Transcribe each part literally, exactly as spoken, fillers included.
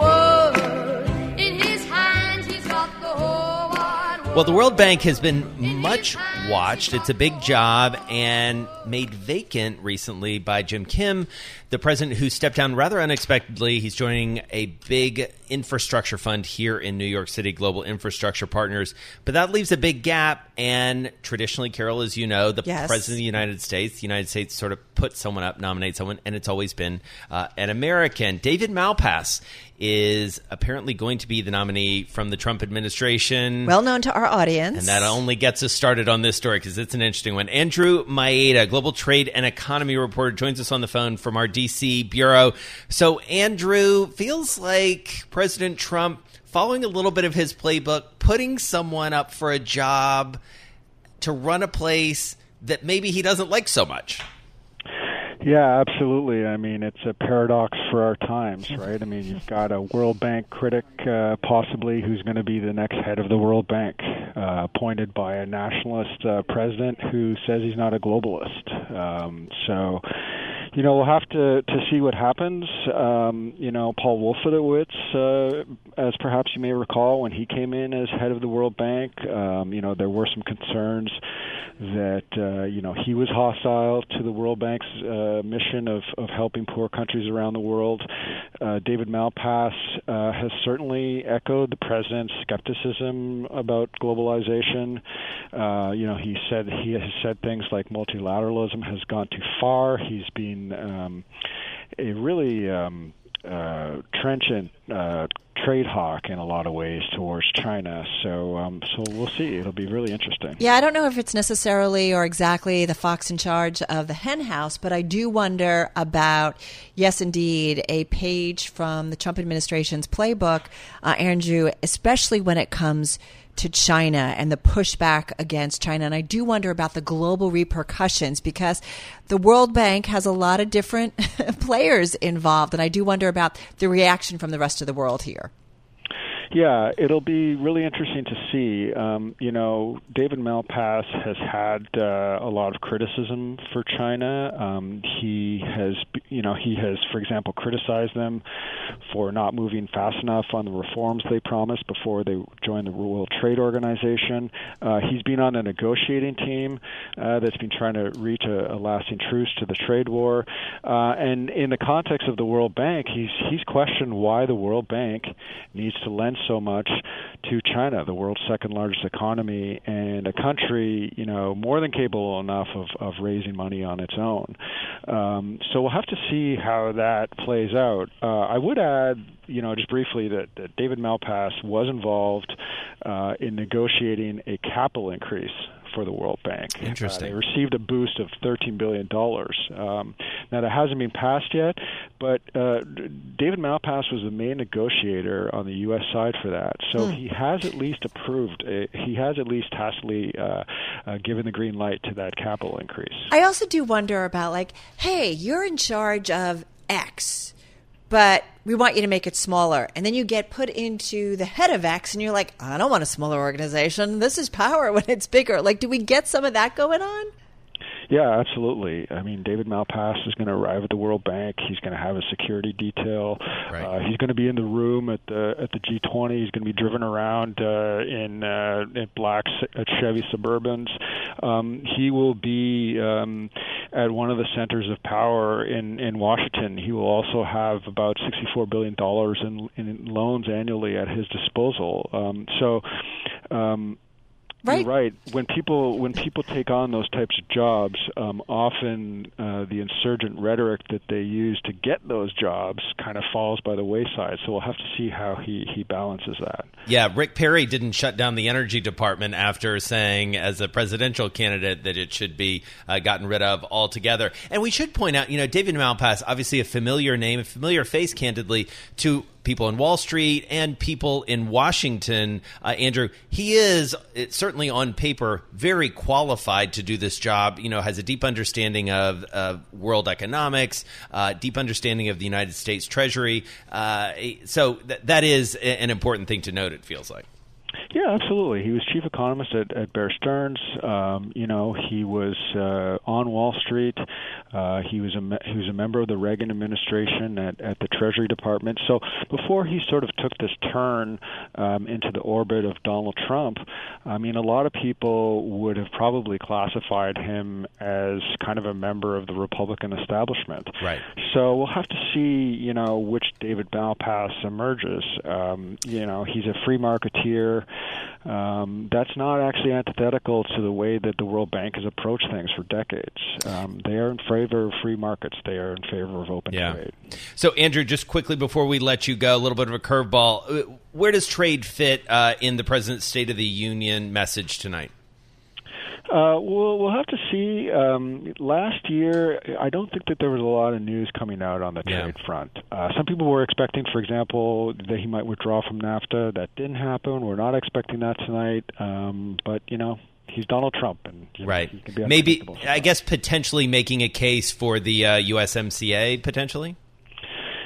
world in his hands. He's got the whole wide world. Well, the World Bank has been much watched. It's a big job and made vacant recently by Jim Kim, the president who stepped down rather unexpectedly. He's joining a big infrastructure fund here in New York City, Global Infrastructure Partners. But that leaves a big gap. And traditionally, Carol, as you know, the yes. president of the United States, the United States sort of puts someone up, nominates someone, and it's always been uh, an American. David Malpass is apparently going to be the nominee from the Trump administration. Well known to our audience. And that only gets us started on this story because it's an interesting one. Andrew Mayeda, global trade and economy reporter, joins us on the phone from our D C bureau. So, Andrew, feels like President Trump, following a little bit of his playbook, putting someone up for a job to run a place that maybe he doesn't like so much. Yeah, absolutely. I mean, it's a paradox for our times, right? I mean, you've got a World Bank critic, uh, possibly, who's going to be the next head of the World Bank, uh, appointed by a nationalist uh, president who says he's not a globalist. Um, so... You know, we'll have to, to see what happens. Um, you know, Paul Wolfowitz, uh, as perhaps you may recall, when he came in as head of the World Bank, um, you know, there were some concerns that, uh, you know, he was hostile to the World Bank's uh, mission of, of helping poor countries around the world. Uh, David Malpass uh, has certainly echoed the president's skepticism about globalization. Uh, you know, he said he has said things like multilateralism has gone too far. He's being Um, a really um, uh, trenchant uh, trade hawk in a lot of ways towards China. So um, so we'll see. It'll be really interesting. Yeah, I don't know if it's necessarily or exactly the fox in charge of the hen house, but I do wonder about, yes, indeed, a page from the Trump administration's playbook, uh, Andrew, especially when it comes to China and the pushback against China. And I do wonder about the global repercussions because the World Bank has a lot of different players involved. And I do wonder about the reaction from the rest of the world here. Yeah, it'll be really interesting to see. Um, you know, David Malpass has had uh, a lot of criticism for China. Um, he has, you know, he has, for example, criticized them for not moving fast enough on the reforms they promised before they joined the World Trade Organization. Uh, he's been on a negotiating team uh, that's been trying to reach a, a lasting truce to the trade war. Uh, and in the context of the World Bank, he's he's questioned why the World Bank needs to lend so much to China, the world's second largest economy, and a country, you know, more than capable enough of, of raising money on its own. Um, so we'll have to see how that plays out. Uh, I would add, you know, just briefly that, that David Malpass was involved uh, in negotiating a capital increase for the World Bank. Interesting. Uh, they received a boost of thirteen billion dollars. Um, now, that hasn't been passed yet, but uh, David Malpass was the main negotiator on the U S side for that. So mm. he has at least approved, a, he has at least tacitly uh, uh, given the green light to that capital increase. I also do wonder about, like, hey, you're in charge of X, but we want you to make it smaller. And then you get put into the head of X and you're like, I don't want a smaller organization. This is power when it's bigger. Like, do we get some of that going on? Yeah, absolutely. I mean, David Malpass is going to arrive at the World Bank. He's going to have a security detail. Right. Uh, he's going to be in the room at the at the G twenty. He's going to be driven around uh, in, uh, in black uh, Chevy Suburbans. Um, he will be um, at one of the centers of power in, in Washington. He will also have about sixty-four billion dollars in, in loans annually at his disposal. Um, so... Um, Right. You're right. When people when people take on those types of jobs, um, often uh, the insurgent rhetoric that they use to get those jobs kind of falls by the wayside. So we'll have to see how he, he balances that. Yeah, Rick Perry didn't shut down the energy department after saying as a presidential candidate that it should be uh, gotten rid of altogether. And we should point out, you know, David Malpass, obviously a familiar name, a familiar face, candidly, to people in Wall Street and people in Washington, uh, Andrew, he is it, certainly on paper very qualified to do this job, you know, has a deep understanding of, of world economics, uh, deep understanding of the United States Treasury. Uh, so th- that is an important thing to note, it feels like. Yeah, absolutely. He was chief economist at, at Bear Stearns. Um, you know, he was uh, on Wall Street. Uh, he was a me- he was a member of the Reagan administration at, at the Treasury Department. So before he sort of took this turn um, into the orbit of Donald Trump, I mean, a lot of people would have probably classified him as kind of a member of the Republican establishment. Right. So we'll have to see, you know, which David Malpass emerges. Um, you know, he's a free marketeer. Um, that's not actually antithetical to the way that the World Bank has approached things for decades. Um, they are in favor of free markets. They are in favor of open yeah. trade. So, Andrew, just quickly before we let you go, a little bit of a curveball. Where does trade fit uh, in the President's State of the Union message tonight? Uh, we'll, we'll have to see. Um, last year, I don't think that there was a lot of news coming out on the trade yeah. front. Uh, some people were expecting, for example, that he might withdraw from NAFTA. That didn't happen. We're not expecting that tonight. Um, but, you know, he's Donald Trump. And, you know, right. He can be maybe, I guess, potentially making a case for the uh, U S M C A, potentially?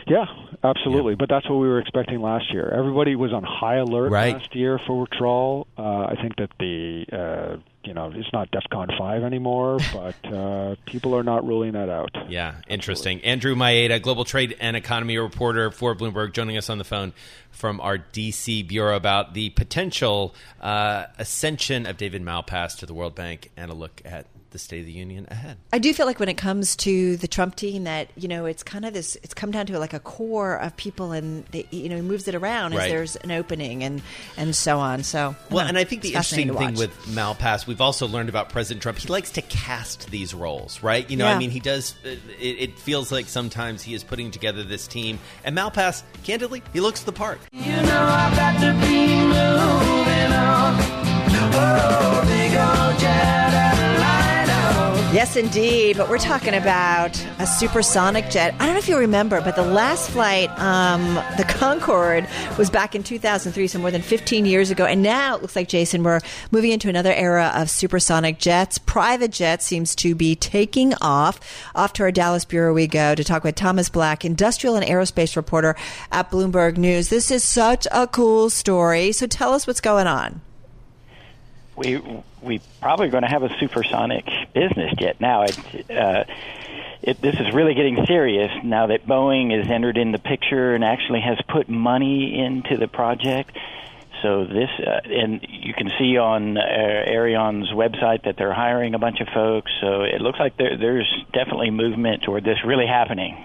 Yeah, absolutely. Yeah. But that's what we were expecting last year. Everybody was on high alert right. last year for withdrawal. Uh, I think that the... Uh, You know, it's not DEFCON five anymore, but uh, people are not ruling that out. Yeah, interesting. Absolutely. Andrew Mayeda, global trade and economy reporter for Bloomberg, joining us on the phone from our D C bureau about the potential uh, ascension of David Malpass to the World Bank and a look at the State of the Union ahead. I do feel like when it comes to the Trump team that, you know, it's kind of this, it's come down to like a core of people and, they, you know, he moves it around right. as there's an opening and, and so on. So, well, know, and I think the interesting thing with Malpass, we've also learned about President Trump, he likes to cast these roles, right? You know, yeah. I mean, he does, it, it feels like sometimes he is putting together this team. And Malpass, candidly, he looks the part. You know, I've got to be moving on. Oh, big old jet airliner. Yes, indeed. But we're talking about a supersonic jet. I don't know if you remember, but the last flight, um, the Concorde, was back in two thousand three, so more than fifteen years ago. And now it looks like, Jason, we're moving into another era of supersonic jets. Private jet seems to be taking off. Off to our Dallas bureau we go to talk with Thomas Black, industrial and aerospace reporter at Bloomberg News. This is such a cool story. So tell us what's going on. We we probably going to have a supersonic business jet now. It, uh, it, this is really getting serious now that Boeing has entered in the picture and actually has put money into the project. So this, uh, and you can see on uh, Arion's website that they're hiring a bunch of folks. So it looks like there, there's definitely movement toward this really happening.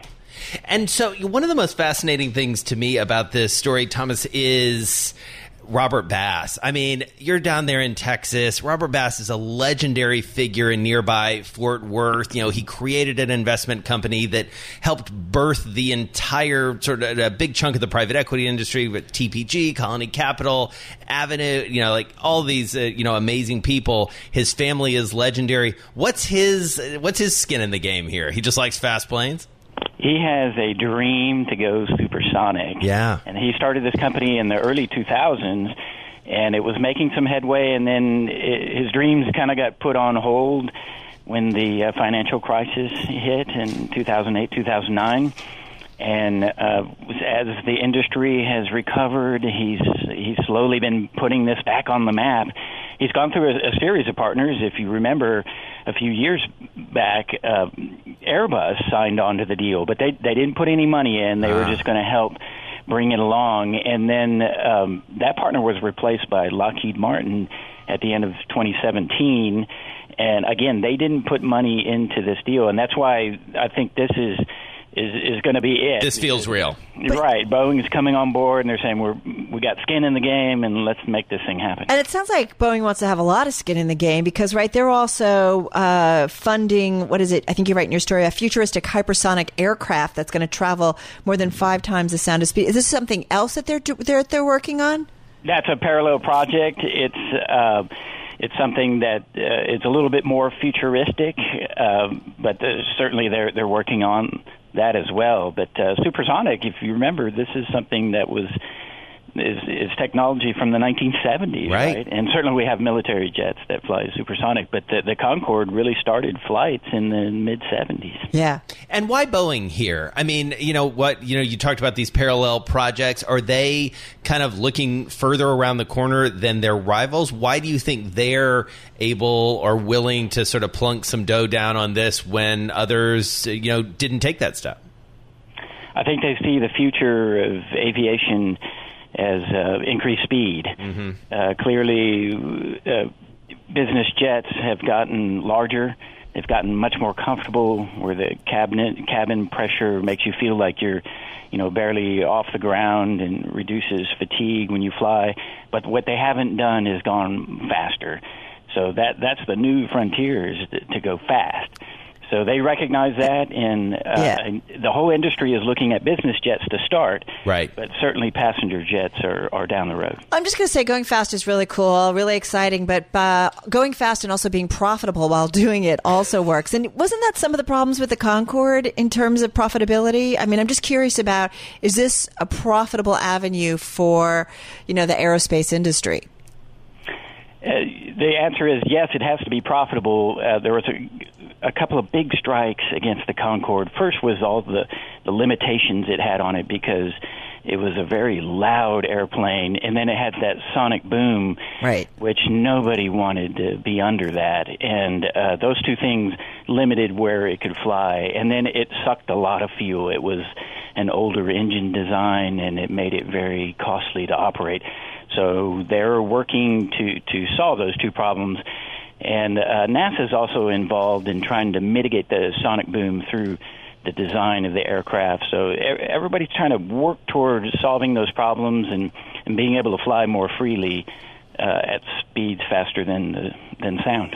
And so one of the most fascinating things to me about this story, Thomas, is Robert Bass. I mean, you're down there in Texas. Robert Bass is a legendary figure in nearby Fort Worth. You know, he created an investment company that helped birth the entire sort of a big chunk of the private equity industry with T P G, Colony Capital, Avenue, you know, like all these, uh, you know, amazing people. His family is legendary. What's his what's his skin in the game here? He just likes fast planes? He has a dream to go supersonic. Yeah. And he started this company in the early two thousands, and it was making some headway, and then it, his dreams kind of got put on hold when the uh, financial crisis hit in two thousand eight, two thousand nine. And uh, as the industry has recovered, he's he's slowly been putting this back on the map. He's gone through a, a series of partners. If you remember, a few years back, uh, Airbus signed on to the deal, but they, they didn't put any money in. They uh. were just going to help bring it along. And then um, that partner was replaced by Lockheed Martin at the end of twenty seventeen. And again, they didn't put money into this deal. And that's why I think this is... Is, is going to be it. This feels real. Right. But Boeing's coming on board, and they're saying, we're, we got skin in the game, and let's make this thing happen. And it sounds like Boeing wants to have a lot of skin in the game because, right, they're also uh, funding, what is it, I think you write in your story, a futuristic hypersonic aircraft that's going to travel more than five times the sound of speed. Is this something else that they're, they're, they're working on? That's a parallel project. It's... Uh, It's something that uh, it's a little bit more futuristic, uh, but certainly they're they're working on that as well. But uh, supersonic, if you remember, this is something that was is, is technology from the nineteen seventies, right. right? And certainly we have military jets that fly supersonic, but the, the Concorde really started flights in the mid seventies. Yeah. And why Boeing here? I mean, you know what, you know, you talked about these parallel projects. Are they kind of looking further around the corner than their rivals? Why do you think they're able or willing to sort of plunk some dough down on this when others, you know, didn't take that step? I think they see the future of aviation as uh, increased speed. Mm-hmm. Uh, clearly, uh, business jets have gotten larger. They've gotten much more comfortable, where the cabinet, cabin pressure makes you feel like you're, you know, barely off the ground and reduces fatigue when you fly. But what they haven't done is gone faster. So that that's the new frontier, is to, to go fast. So they recognize that, and, uh, yeah. and the whole industry is looking at business jets to start, right? But certainly passenger jets are, are down the road. I'm just going to say going fast is really cool, really exciting, but uh, going fast and also being profitable while doing it also works. And wasn't that some of the problems with the Concorde in terms of profitability? I mean, I'm just curious about, is this a profitable avenue for, you know, the aerospace industry? Uh, the answer is yes, it has to be profitable. Uh, there was a... a couple of big strikes against the Concorde. First was all the, the limitations it had on it, because it was a very loud airplane, and then it had that sonic boom, right, which nobody wanted to be under that. And uh, those two things limited where it could fly. And then it sucked a lot of fuel. It was an older engine design, and it made it very costly to operate. So they're working to, to solve those two problems. And uh, NASA is also involved in trying to mitigate the sonic boom through the design of the aircraft. So everybody's trying to work towards solving those problems and, and being able to fly more freely uh, at speeds faster than the, than sound.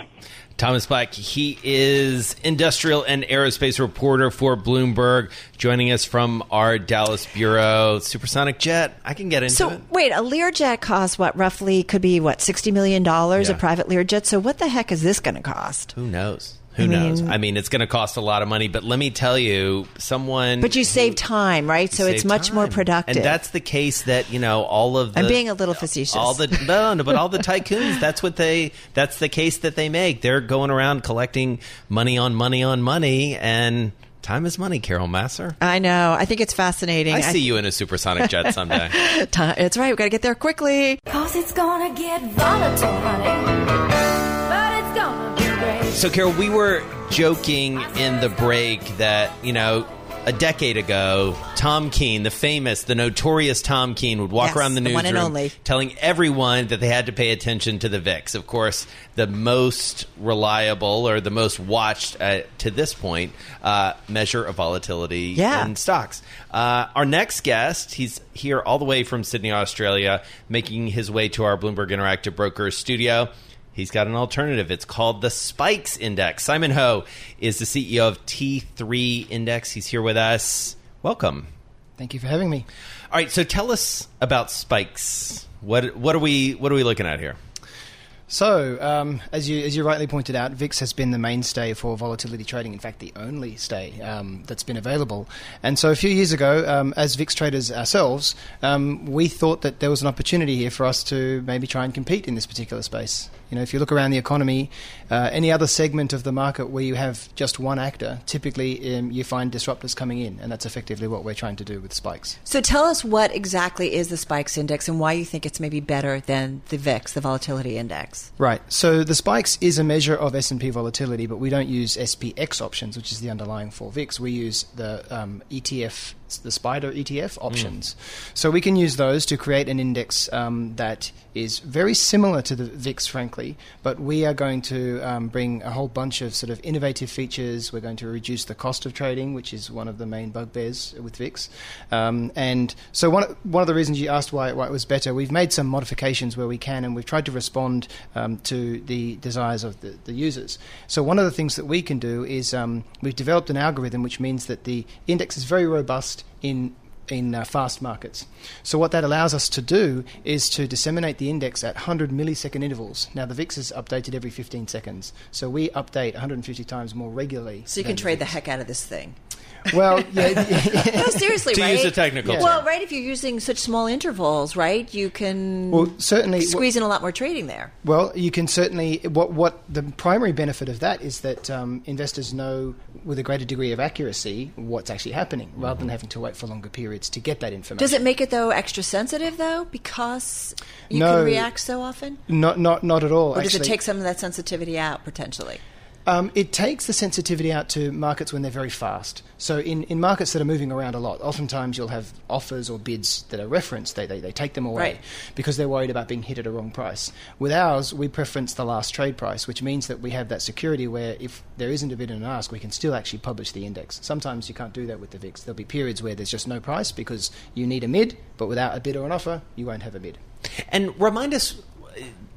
Thomas Black, he is industrial and aerospace reporter for Bloomberg, joining us from our Dallas bureau. Supersonic jet, I can get into so, it. So wait, a Learjet costs what, roughly, could be what, sixty million dollars, yeah. a private Learjet? So what the heck is this going to cost? Who knows? Who I knows? Mean, I mean, it's going to cost a lot of money, but let me tell you, someone... But you who, save time, right? So it's much time. more productive. And that's the case that, you know, all of the... I'm being a little facetious. All the, no, no, but all the tycoons, that's what they... That's the case that they make. They're going around collecting money on money on money, and... Time is money, Carol Massar. I know. I think it's fascinating. I, I see th- you in a supersonic jet someday. Time, it's right. We've got to get there quickly. Because it's going to get volatile, honey. But it's going to be great. So, Carol, we were joking in the break that, you know, a decade ago, Tom Keene, the famous, the notorious Tom Keene, would walk yes, around the newsroom telling everyone that they had to pay attention to the V I X. Of course, the most reliable or the most watched, uh, to this point, uh, measure of volatility yeah. in stocks. Uh, our next guest, he's here all the way from Sydney, Australia, making his way to our Bloomberg Interactive Brokers studio. He's got an alternative. It's called the Spikes Index. Simon Ho is the C E O of T three Index. He's here with us. Welcome. Thank you for having me. All right, so tell us about Spikes. What what are we what are we looking at here? So, um, as you as you rightly pointed out, V I X has been the mainstay for volatility trading. In fact, the only stay um, that's been available. And so, a few years ago, um, as V I X traders ourselves, um, we thought that there was an opportunity here for us to maybe try and compete in this particular space. You know, if you look around the economy, uh, any other segment of the market where you have just one actor, typically um, you find disruptors coming in, and that's effectively what we're trying to do with Spikes. So, tell us what exactly is the Spikes Index and why you think it's maybe better than the V I X, the volatility index. Right. So the Spikes is a measure of S and P volatility, but we don't use S P X options, which is the underlying for V I X. We use the um, E T F, the SPDR E T F options. Mm. So we can use those to create an index um, that is very similar to the V I X, frankly, but we are going to um, bring a whole bunch of sort of innovative features. We're going to reduce the cost of trading, which is one of the main bugbears with V I X. Um, and so one, one of the reasons you asked why, why it was better, we've made some modifications where we can, and we've tried to respond Um, to the desires of the, the users. So one of the things that we can do is um, we've developed an algorithm which means that the index is very robust in in uh, fast markets. So what that allows us to do is to disseminate the index at one hundred millisecond intervals. Now, the V I X is updated every fifteen seconds. So we update one hundred fifty times more regularly. So you can trade the heck out of this thing. Well, yeah. No, seriously, to right? To use a technical yeah. term. Well, right, if you're using such small intervals, right, you can well, certainly, squeeze well, in a lot more trading there. Well, you can certainly... What what the primary benefit of that is that um, investors know with a greater degree of accuracy what's actually happening, mm-hmm. rather than having to wait for longer periods to get that information. Does it make it, though, extra sensitive, though, because you no, can react so often? Not not not at all. Or actually, does it take some of that sensitivity out, potentially? Um, it takes the sensitivity out to markets when they're very fast. So in, in markets that are moving around a lot, oftentimes you'll have offers or bids that are referenced. They they, they take them away right. because they're worried about being hit at a wrong price. With ours, we preference the last trade price, which means that we have that security where if there isn't a bid and an ask, we can still actually publish the index. Sometimes you can't do that with the V I X. There'll be periods where there's just no price because you need a mid, but without a bid or an offer, you won't have a mid. And remind us,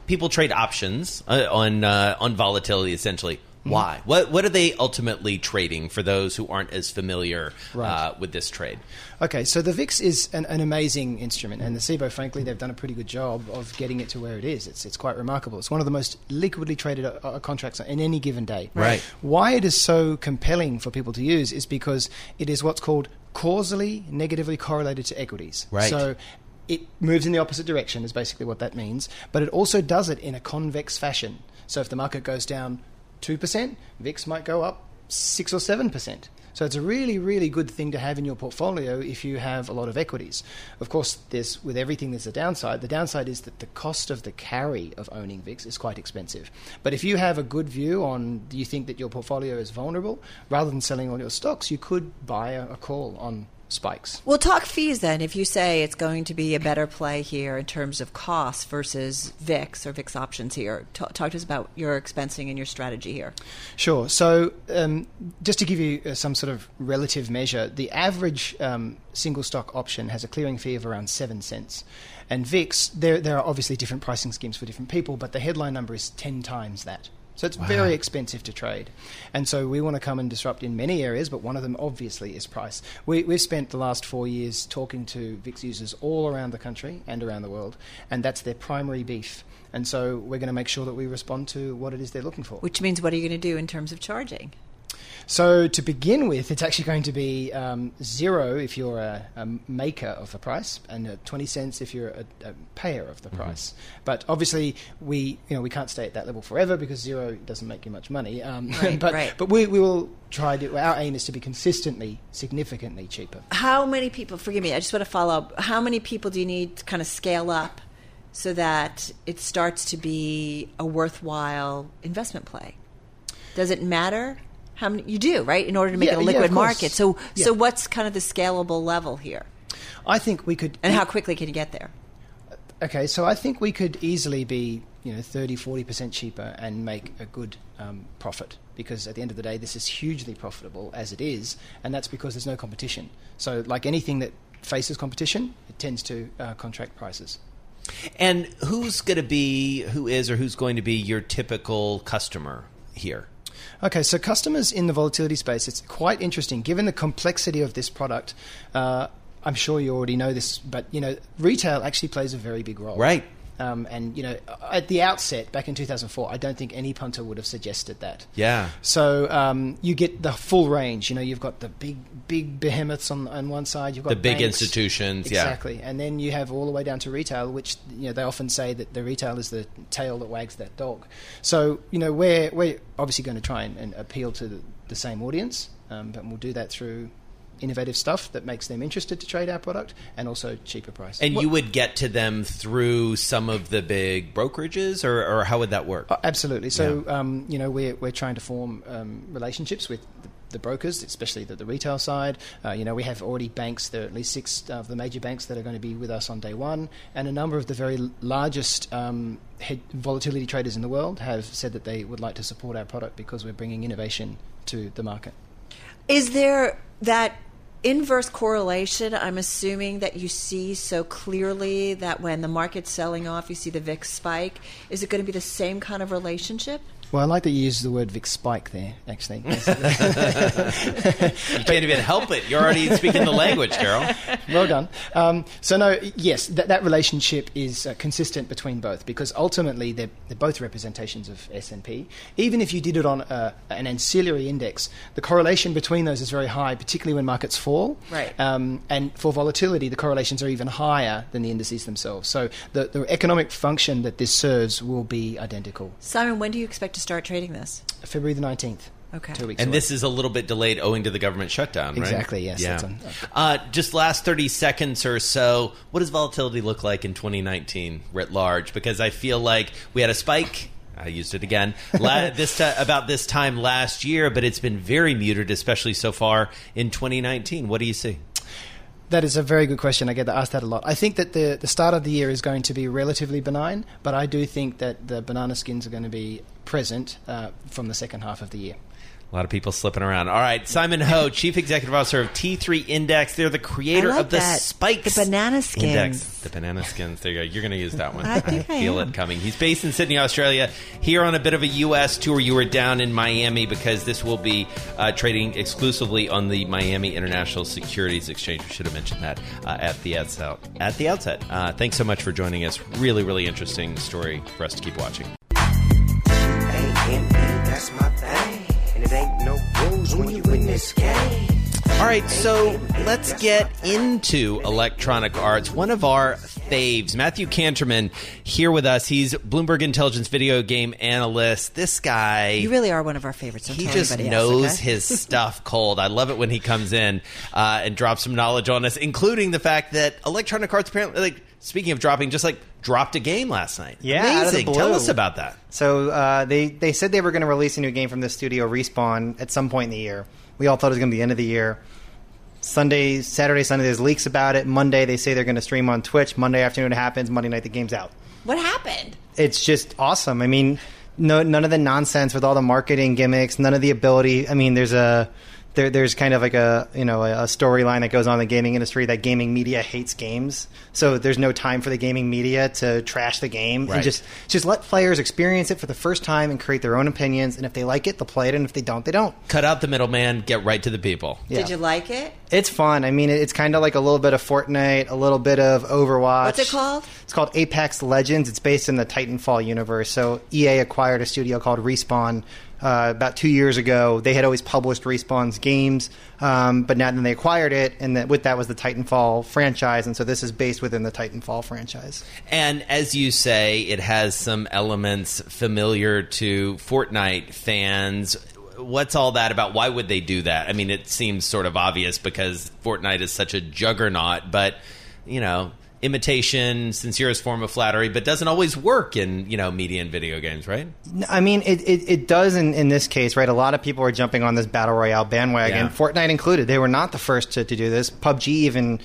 people trade options uh, on uh, on volatility, essentially. Why? What what are they ultimately trading for those who aren't as familiar right. uh, with this trade? Okay, so the V I X is an, an amazing instrument, and the S I B O, frankly, they've done a pretty good job of getting it to where it is. It's it's quite remarkable. It's one of the most liquidly traded uh, contracts in any given day. Right. Why it is so compelling for people to use is because it is what's called causally negatively correlated to equities. Right. So it moves in the opposite direction is basically what that means, but it also does it in a convex fashion. So if the market goes down two percent, V I X might go up six or seven percent. So it's a really, really good thing to have in your portfolio if you have a lot of equities. Of course, there's, with everything, there's a downside. The downside is that the cost of the carry of owning V I X is quite expensive. But if you have a good view on, you think that your portfolio is vulnerable, rather than selling all your stocks, you could buy a, a call on Spikes. We'll talk fees then. If you say it's going to be a better play here in terms of costs versus V I X or V I X options here, T- talk to us about your expensing and your strategy here. Sure. So um, just to give you uh, some sort of relative measure, the average um, single stock option has a clearing fee of around seven cents. And V I X, there, there are obviously different pricing schemes for different people, but the headline number is ten times that. So it's wow. very expensive to trade. And so we want to come and disrupt in many areas, but one of them obviously is price. We, we've spent the last four years talking to V I X users all around the country and around the world, and that's their primary beef. And so we're going to make sure that we respond to what it is they're looking for. Which means what are you going to do in terms of charging? So to begin with, it's actually going to be um, zero if you're a, a maker of the price, and uh, twenty cents if you're a, a payer of the mm-hmm. price. But obviously, we you know we can't stay at that level forever because zero doesn't make you much money. Um, right, but right. but we, we will try to. Our aim is to be consistently, significantly cheaper. How many people? Forgive me. I just want to follow up. How many people do you need to kind of scale up so that it starts to be a worthwhile investment play? Does it matter? How many, you do, right, in order to make yeah, it a liquid yeah, market. So yeah. so what's kind of the scalable level here? I think we could... And how quickly can you get there? Okay, so I think we could easily be, you know, thirty, forty percent cheaper and make a good um, profit, because at the end of the day, this is hugely profitable as it is, and that's because there's no competition. So like anything that faces competition, it tends to uh, contract prices. And who's going to be, who is or who's going to be your typical customer here? Okay, so customers in the volatility space, it's quite interesting. Given the complexity of this product, uh, I'm sure you already know this, but, you know, retail actually plays a very big role. Right. Um, and, you know, at the outset, back in two thousand four, I don't think any punter would have suggested that. Yeah. So um, you get the full range. You know, you've got the big, big behemoths on, on one side. You've got the big banks. Institutions. Exactly. Yeah. And then you have all the way down to retail, which, you know, they often say that the retail is the tail that wags that dog. So, you know, we're, we're obviously going to try and, and appeal to the, the same audience, um, but we'll do that through innovative stuff that makes them interested to trade our product and also cheaper price. And what? You would get to them through some of the big brokerages, or, or how would that work? Oh, absolutely. So, yeah. um, you know, we're, we're trying to form um, relationships with the, the brokers, especially the, the retail side. Uh, you know, we have already banks, there are at least six of the major banks that are going to be with us on day one, and a number of the very largest um, head volatility traders in the world have said that they would like to support our product because we're bringing innovation to the market. Is there that inverse correlation, I'm assuming, that you see so clearly that when the market's selling off, you see the V I X spike? Is it going to be the same kind of relationship? Well, I like that you use the word V I X spike there, actually. You can't even help it. You're already speaking the language, Carol. Well done. Um, so, no, yes, that, that relationship is uh, consistent between both, because ultimately they're, they're both representations of S and P. Even if you did it on a, an ancillary index, the correlation between those is very high, particularly when markets fall. Right. Um, and for volatility, the correlations are even higher than the indices themselves. So the, the economic function that this serves will be identical. Simon, when do you expect to start trading this? February the nineteenth. Okay. Two weeks and away. This is a little bit delayed owing to the government shutdown, right? Exactly, yes. Yeah. That's on, okay. uh, just last thirty seconds or so, what does volatility look like in twenty nineteen writ large? Because I feel like we had a spike... I used it again la- this t- about this time last year, but it's been very muted, especially so far in twenty nineteen. What do you see? That is a very good question. I get asked that a lot. I think that the, the start of the year is going to be relatively benign, but I do think that the banana skins are going to be present uh, from the second half of the year. A lot of people slipping around. All right, Simon Ho, Chief Executive Officer of T three Index. They're the creator like of the that. Spikes the banana skins. Index. The banana skins. There you go. You're going to use that one. I, think I, I feel am. it coming. He's based in Sydney, Australia. Here on a bit of a U S tour, you were down in Miami because this will be uh, trading exclusively on the Miami International Securities Exchange. We should have mentioned that uh, at the outset. At the outset. Uh, thanks so much for joining us. Really, really interesting story for us to keep watching. That's my thing. It ain't no rules when you win this game. All right, so let's get into Electronic Arts, one of our faves. Matthew Kanterman here with us. He's Bloomberg Intelligence video game analyst. This guy... You really are one of our favorites. Don't he just knows else, okay? his stuff cold. I love it when he comes in uh, and drops some knowledge on us, including the fact that Electronic Arts apparently... like. Speaking of dropping, just like dropped a game last night. Yeah, amazing. Out of the blue. Tell us about that. So uh, they, they said they were going to release a new game from this studio, Respawn, at some point in the year. We all thought it was going to be the end of the year. Sunday, Saturday, Sunday, there's leaks about it. Monday, they say they're going to stream on Twitch. Monday afternoon it happens. Monday night, the game's out. What happened? It's just awesome. I mean, no, none of the nonsense with all the marketing gimmicks, none of the ability. I mean, there's a... There, there's kind of like a you know a storyline that goes on in the gaming industry that gaming media hates games, so there's no time for the gaming media to trash the game. Right. And just just let players experience it for the first time and create their own opinions. And if they like it, they'll play it, and if they don't, they don't. Cut out the middleman, get right to the people. Yeah. Did you like it? It's fun. I mean, it's kind of like a little bit of Fortnite, a little bit of Overwatch. What's it called? It's called Apex Legends. It's based in the Titanfall universe. So E A acquired a studio called Respawn. Uh, about two years ago, they had always published Respawn's games, um, but now then they acquired it, and that, with that was the Titanfall franchise, and so this is based within the Titanfall franchise. And as you say, it has some elements familiar to Fortnite fans. What's all that about? Why would they do that? I mean, it seems sort of obvious because Fortnite is such a juggernaut, but, you know... imitation, sincerest form of flattery, but doesn't always work in, you know, media and video games, right? I mean, it, it, it does in, in this case, right? A lot of people are jumping on this Battle Royale bandwagon, yeah. Fortnite included. They were not the first to, to do this. P U B G even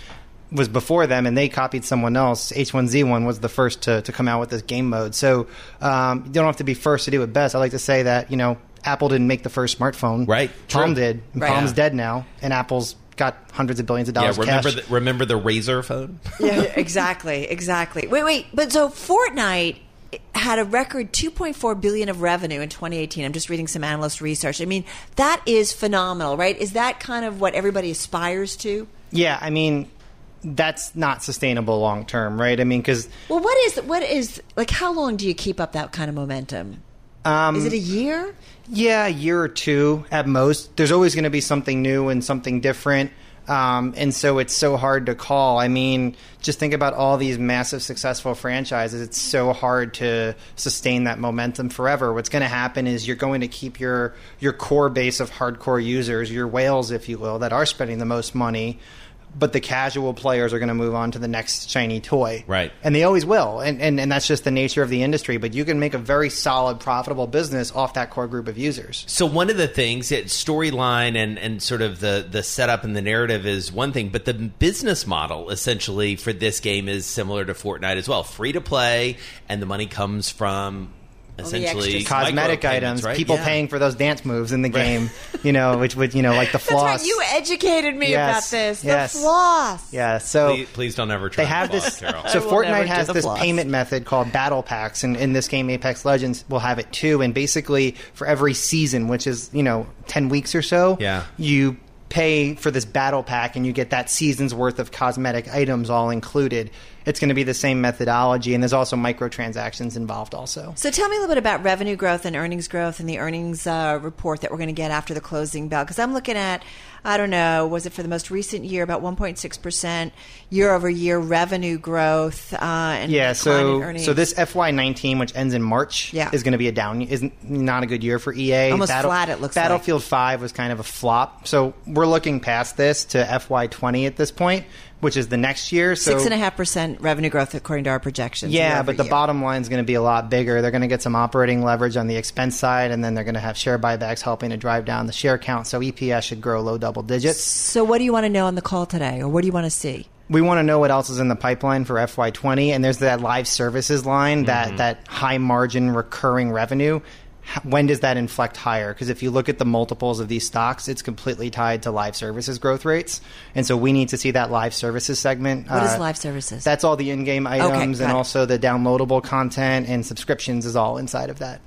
was before them, and they copied someone else. H one Z one was the first to, to come out with this game mode. So um, you don't have to be first to do it best. I like to say that, you know, Apple didn't make the first smartphone. Right. Palm did. And right. Palm's yeah. dead now, and Apple's got hundreds of billions of dollars yeah, remember cash. The, remember the Razor phone? Yeah, exactly, exactly. Wait, wait, but so Fortnite had a record two point four billion dollars of revenue in twenty eighteen. I'm just reading some analyst research. I mean, that is phenomenal, right? Is that kind of what everybody aspires to? Yeah, I mean... that's not sustainable long term, right? I mean, because... Well, what is... what is like, how long do you keep up that kind of momentum? Um, is it a year? Yeah, a year or two at most. There's always going to be something new and something different. Um, and so it's so hard to call. I mean, just think about all these massive successful franchises. It's so hard to sustain that momentum forever. What's going to happen is you're going to keep your, your core base of hardcore users, your whales, if you will, that are spending the most money. But the casual players are going to move on to the next shiny toy. Right. And they always will. And, and and that's just the nature of the industry. But you can make a very solid, profitable business off that core group of users. So one of the things, storyline and, and sort of the, the setup and the narrative is one thing. But the business model, essentially, for this game is similar to Fortnite as well. Free to play, and the money comes from... essentially cosmetic items, right? People yeah. paying for those dance moves in the right. game, you know, which would, you know, like the floss. That's right. You educated me yes. about this. The yes. floss. Yeah. So please, please don't ever try. They have floss, this. Carol. So Fortnite has this floss. payment method called Battle Packs, and in this game, Apex Legends will have it too. And basically, for every season, which is you know ten weeks or so, yeah. you pay for this battle pack, and you get that season's worth of cosmetic items all included. It's going to be the same methodology, and there's also microtransactions involved also. So tell me a little bit about revenue growth and earnings growth and the earnings uh, report that we're going to get after the closing bell. Because I'm looking at, I don't know, was it for the most recent year, about one point six percent year-over-year revenue growth uh, and yeah, so, in earnings? So this F Y nineteen, which ends in March, yeah. is going to be a down – is not a good year for E A. Almost Battle, flat, it looks Battlefield like. Battlefield five was kind of a flop. So we're looking past this to F Y twenty at this point, which is the next year. So six point five percent revenue growth according to our projections. Yeah, but the year. Bottom line is going to be a lot bigger. They're going to get some operating leverage on the expense side, and then they're going to have share buybacks helping to drive down the share count. So E P S should grow low double digits. So what do you want to know on the call today, or what do you want to see? We want to know what else is in the pipeline for F Y twenty, and there's that live services line, that, mm-hmm. that high-margin recurring revenue. When does that inflect higher? Because if you look at the multiples of these stocks, it's completely tied to live services growth rates. And so we need to see that live services segment. What uh, is live services? That's all the in-game items okay, and it. also the downloadable content and subscriptions is all inside of that.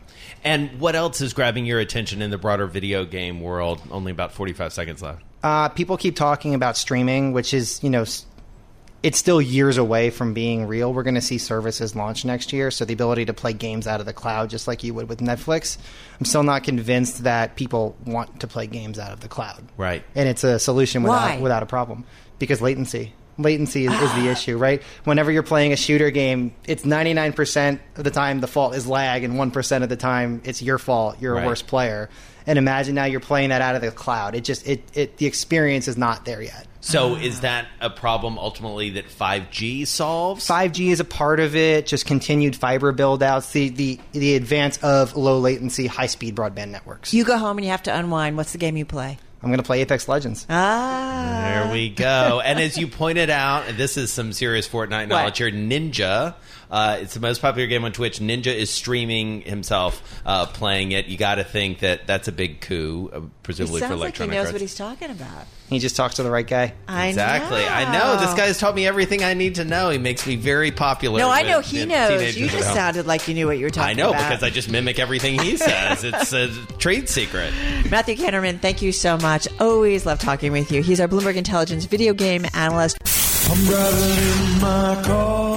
And what else is grabbing your attention in the broader video game world? Only about forty-five seconds left. Uh, people keep talking about streaming, which is, you know, it's still years away from being real. We're going to see services launch next year, so the ability to play games out of the cloud just like you would with Netflix. I'm still not convinced that people want to play games out of the cloud. Right. And it's a solution without, without a problem because latency. Latency is, is the issue, right? Whenever you're playing a shooter game, it's ninety-nine percent of the time the fault is lag, and one percent of the time it's your fault. You're a right. worse player. And imagine now you're playing that out of the cloud. It just it, it the experience is not there yet. So is that a problem ultimately that five G solves? five G is a part of it, just continued fiber build-outs, the, the, the advance of low-latency, high-speed broadband networks. You go home and you have to unwind. What's the game you play? I'm going to play Apex Legends. Ah. There we go. And as you pointed out, this is some serious Fortnite knowledge here. Ninja. Uh, it's the most popular game on Twitch. Ninja is streaming himself uh, playing it. You got to think that that's a big coup, uh, presumably for Electronic Arts. He sounds like he knows what he's talking about. He just talks to the right guy. I exactly. know. I know. This guy has taught me everything I need to know. He makes me very popular. No, I know with, he knows. You just sounded like you knew what you were talking about. I know, about. because I just mimic everything he says. It's a trade secret. Matthew Kanterman, thank you so much. Always love talking with you. He's our Bloomberg Intelligence video game analyst. I'm driving in my car.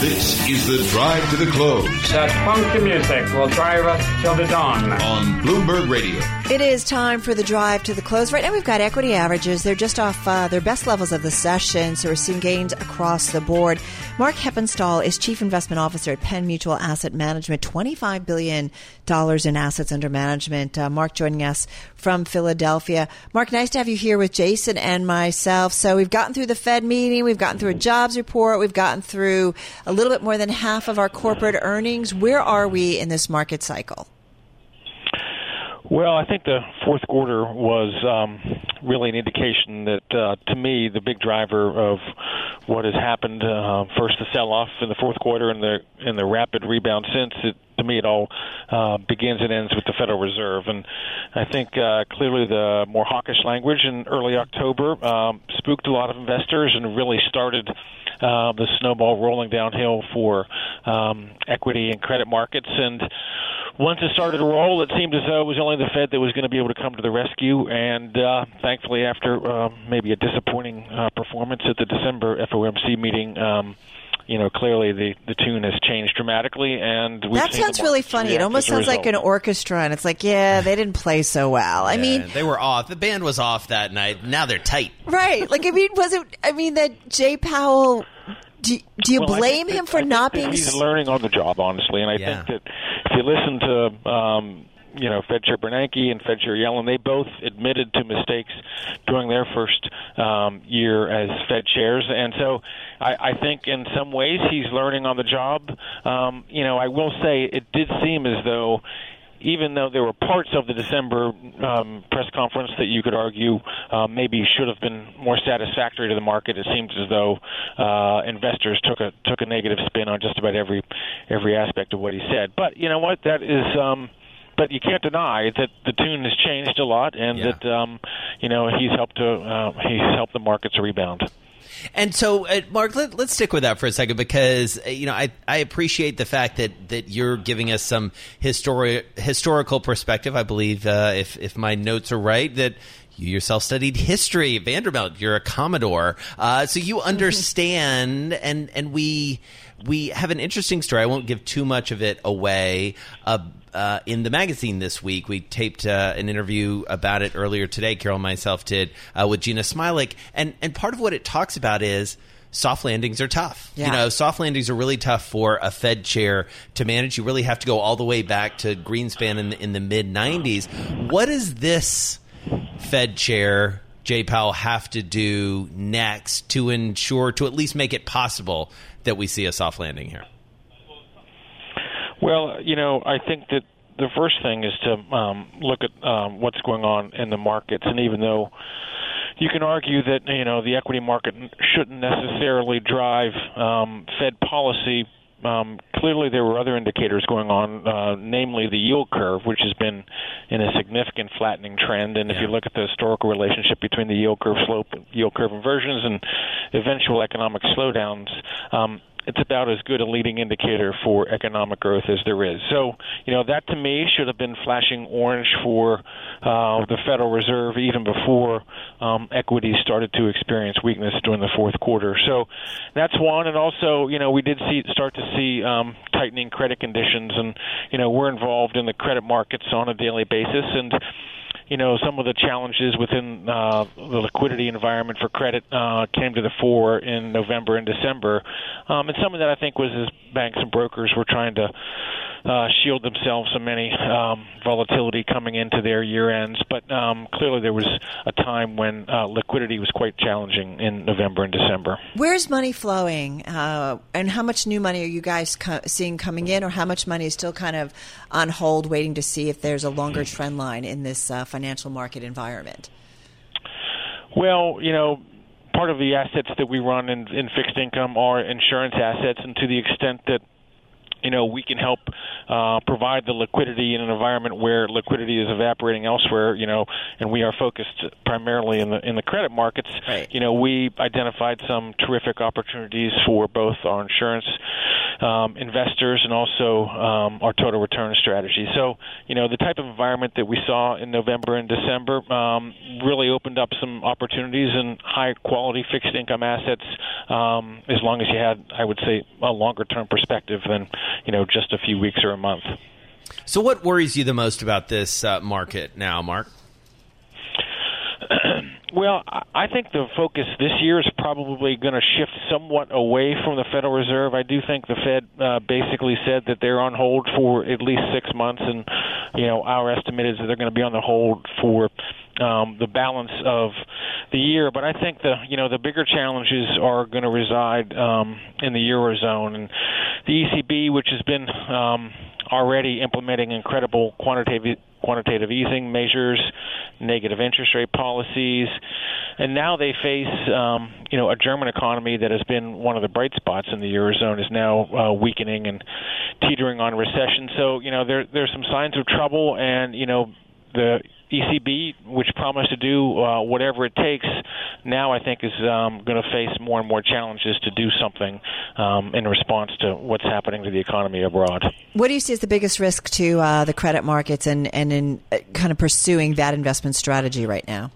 This is the drive to the close. That funky music will drive us till the dawn. On Bloomberg Radio. It is time for the drive to the close. Right now we've got equity averages. They're just off uh, their best levels of the session, so we're seeing gains across the board. Mark Heppenstall is Chief Investment Officer at Penn Mutual Asset Management, twenty-five billion dollars in assets under management. Uh, Mark joining us from Philadelphia. Mark, nice to have you here with Jason and myself. So we've gotten through the Fed meeting. We've gotten through a jobs report. We've gotten through a little bit more than half of our corporate earnings. Where are we in this market cycle? Well, I think the fourth quarter was um, really an indication that, uh, to me, the big driver of what has happened, uh, first the sell-off in the fourth quarter and the and the rapid rebound since, it, to me, it all uh, begins and ends with the Federal Reserve. And I think uh, clearly the more hawkish language in early October um, spooked a lot of investors and really started uh, the snowball rolling downhill for um, equity and credit markets. And once it started to roll, it seemed as though it was only the Fed that was going to be able to come to the rescue. And uh, thankfully, after uh, maybe a disappointing uh, performance at the December F O M C meeting, um, you know, clearly the, the tune has changed dramatically. And we've that sounds really funny. It almost sounds like an orchestra. And it's like, yeah, they didn't play so well. I yeah, mean, they were off. The band was off that night. Now they're tight. Right. Like, I mean, wasn't, I mean, that Jay Powell. Do, do you well, blame him for I not being? He's learning on the job, honestly, and I yeah. think that if you listen to um, you know, Fed Chair Bernanke and Fed Chair Yellen, they both admitted to mistakes during their first um, year as Fed chairs. And so I, I think in some ways he's learning on the job. Um, you know, I will say it did seem as though even though there were parts of the December um, press conference that you could argue uh, maybe should have been more satisfactory to the market, it seems as though uh, investors took a took a negative spin on just about every every aspect of what he said. But you know what? That is. Um, But you can't deny that the tune has changed a lot, and yeah. that um, you know he's helped to uh, he's helped the markets rebound. And so, uh, Mark, let, let's stick with that for a second, because uh, you know I, I appreciate the fact that, that you're giving us some histori- historical perspective. I believe uh, if if my notes are right, that you yourself studied history at Vanderbilt. You're a Commodore, uh, so you understand, and and we we have an interesting story. I won't give too much of it away. Uh, Uh, in the magazine this week, we taped uh, an interview about it earlier today. Carol and myself did uh, with Gina Smilek, and and part of what it talks about is soft landings are tough. Yeah. You know, soft landings are really tough for a Fed chair to manage. You really have to go all the way back to Greenspan in the, in the mid nineties. What does this Fed chair, Jay Powell, have to do next to ensure, to at least make it possible that we see a soft landing here? Well, you know, I think that the first thing is to um, look at um, what's going on in the markets. And even though you can argue that, you know, the equity market shouldn't necessarily drive um, Fed policy, Um, clearly there were other indicators going on, uh, namely the yield curve, which has been in a significant flattening trend. And yeah. if you look at the historical relationship between the yield curve slope, yield curve inversions, and eventual economic slowdowns, um, it's about as good a leading indicator for economic growth as there is. So, you know, that to me should have been flashing orange for uh, the Federal Reserve even before um, equities started to experience weakness during the fourth quarter. So that's one. And also, you know, we did see start to see um, tightening credit conditions. And, you know, we're involved in the credit markets on a daily basis. And, you know, some of the challenges within uh, the liquidity environment for credit uh, came to the fore in November and December. Um, and some of that, I think, was as banks and brokers were trying to uh, shield themselves from any um, volatility coming into their year ends. But um, clearly there was a time when uh, liquidity was quite challenging in November and December. Where's money flowing? Uh, and how much new money are you guys co- seeing coming in, or how much money is still kind of on hold waiting to see if there's a longer trend line in this uh, financial financial market environment? Well, you know, part of the assets that we run in, in fixed income are insurance assets, and to the extent that, you know, we can help uh, provide the liquidity in an environment where liquidity is evaporating elsewhere, you know, and we are focused primarily in the in the credit markets. Right. You know, we identified some terrific opportunities for both our insurance um, investors and also um, our total return strategy. So, you know, the type of environment that we saw in November and December um, really opened up some opportunities in high-quality fixed income assets, um, as long as you had, I would say, a longer-term perspective than you know, just a few weeks or a month. So what worries you the most about this uh, market now, Mark? Well, I think the focus this year is probably going to shift somewhat away from the Federal Reserve. I do think the Fed uh, basically said that they're on hold for at least six months, and you know, our estimate is that they're going to be on the hold for um, the balance of the year. But I think the you know the bigger challenges are going to reside um, in the Eurozone and the E C B, which has been um, already implementing incredible quantitative. quantitative easing measures, negative interest rate policies, and now they face, um, you know, a German economy that has been one of the bright spots in the Eurozone is now uh, weakening and teetering on recession. So, you know, there there's some signs of trouble, and, you know, the E C B, which promised to do uh, whatever it takes, now I think is um, going to face more and more challenges to do something um, in response to what's happening to the economy abroad. What do you see as the biggest risk to uh, the credit markets and, and in kind of pursuing that investment strategy right now?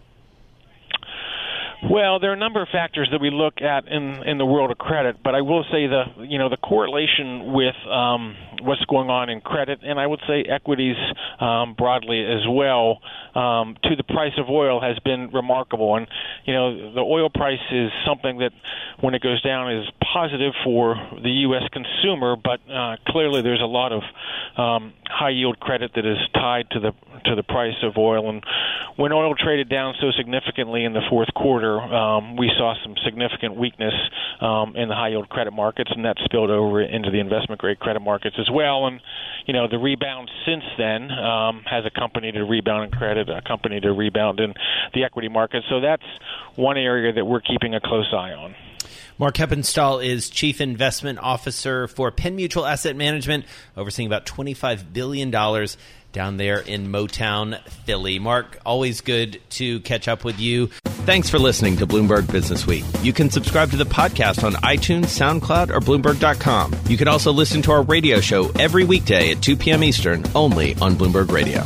Well, there are a number of factors that we look at in, in the world of credit, but I will say the you know the correlation with um, what's going on in credit, and I would say equities um, broadly as well, um, to the price of oil has been remarkable. And you know the oil price is something that, when it goes down, is positive for the U S consumer, but uh, clearly there's a lot of um, high yield credit that is tied to the to the price of oil. And when oil traded down so significantly in the fourth quarter, Um, we saw some significant weakness um, in the high-yield credit markets, and that spilled over into the investment-grade credit markets as well. And, you know, the rebound since then um, has accompanied a rebound in credit, accompanied a rebound in the equity market. So that's one area that we're keeping a close eye on. Mark Heppenstall is Chief Investment Officer for Penn Mutual Asset Management, overseeing about twenty-five billion dollars down there in Motown, Philly. Mark, always good to catch up with you. Thanks for listening to Bloomberg Business Week. You can subscribe to the podcast on iTunes, SoundCloud, or Bloomberg dot com. You can also listen to our radio show every weekday at two p.m. Eastern, only on Bloomberg Radio.